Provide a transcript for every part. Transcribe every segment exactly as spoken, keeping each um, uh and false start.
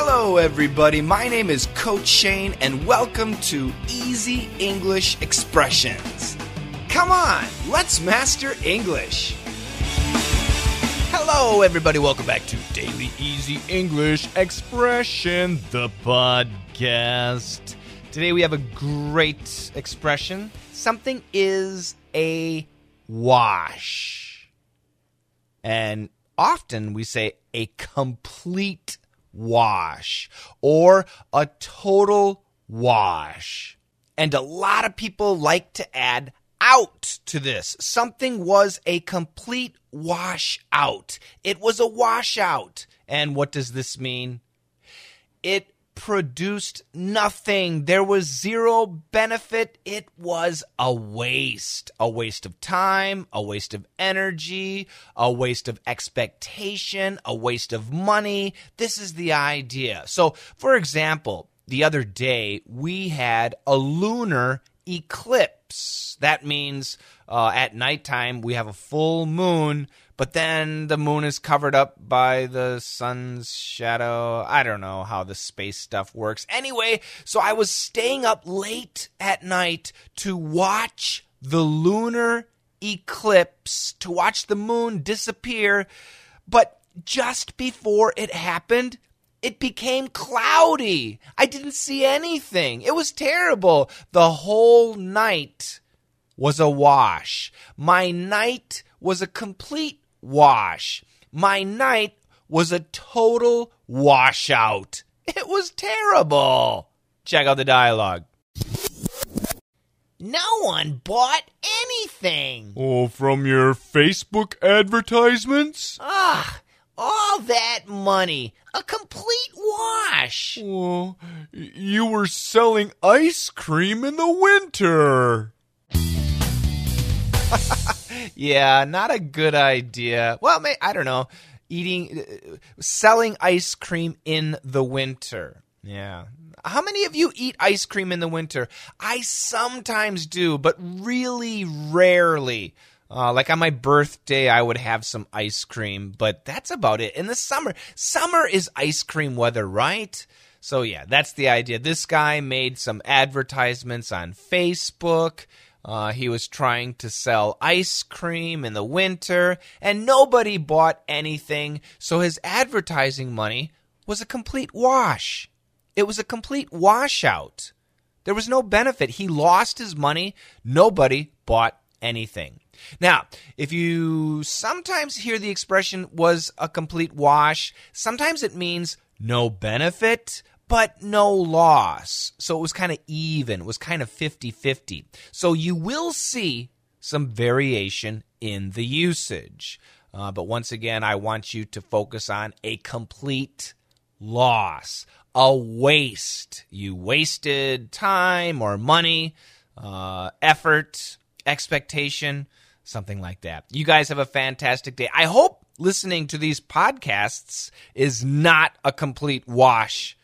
Hello everybody, my name is Coach Shane and welcome to Easy English Expressions. Come on, let's master English. Hello everybody, welcome back to Daily Easy English Expression, the podcast. Today we have a great expression. Something is a wash. And often we say a complete wash or a total wash. And a lot of people like to add out to this. Something was a complete wash out. It was a washout. And what does this mean? It produced nothing. There was zero benefit. It was a waste. A waste of time, a waste of energy, a waste of expectation, a waste of money. This is the idea. So, for example, the other day we had a lunar eclipse. That means uh, at nighttime we have a full moon, but then the moon is covered up by the sun's shadow. I don't know how the space stuff works. Anyway, so I was staying up late at night to watch the lunar eclipse, to watch the moon disappear. But just before it happened, it became cloudy. I didn't see anything. It was terrible. The whole night was a wash. My night was a complete wash. My night was a total washout. It was terrible. Check out the dialogue. No one bought anything. Oh, from your Facebook advertisements? Ah, all that money. A complete wash. Oh, you were selling ice cream in the winter. Yeah, not a good idea. Well, I don't know. Eating, selling ice cream in the winter. Yeah. How many of you eat ice cream in the winter? I sometimes do, but really rarely. Uh, like on my birthday, I would have some ice cream, but that's about it. In the summer, summer is ice cream weather, right? So yeah, that's the idea. This guy made some advertisements on Facebook. Uh, he was trying to sell ice cream in the winter, and nobody bought anything, so his advertising money was a complete wash. It was a complete washout. There was no benefit. He lost his money. Nobody bought anything. Now, if you sometimes hear the expression was a complete wash, sometimes it means no benefit, but no loss. So it was kind of even. It was kind of fifty-fifty. So you will see some variation in the usage. Uh, but once again, I want you to focus on a complete loss, a waste. You wasted time or money, uh, effort, expectation, something like that. You guys have a fantastic day. I hope listening to these podcasts is not a complete wash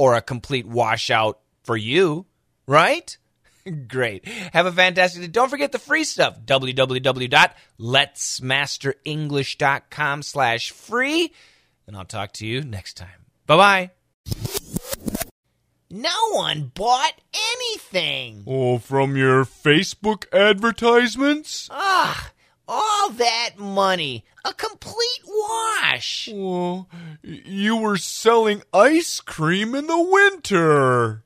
or a complete washout for you, right? Great. Have a fantastic day. Don't forget the free stuff, www.letsmasterenglish.com slash free. And I'll talk to you next time. Bye-bye. No one bought anything. Oh, from your Facebook advertisements? Ah, all that money. A complete wash. Oh, you were selling ice cream in the winter.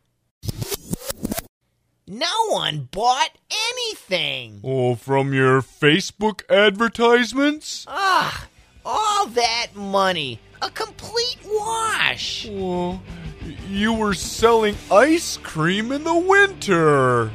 No one bought anything. Oh, from your Facebook advertisements? Ah, all that money. A complete wash. Oh, you were selling ice cream in the winter.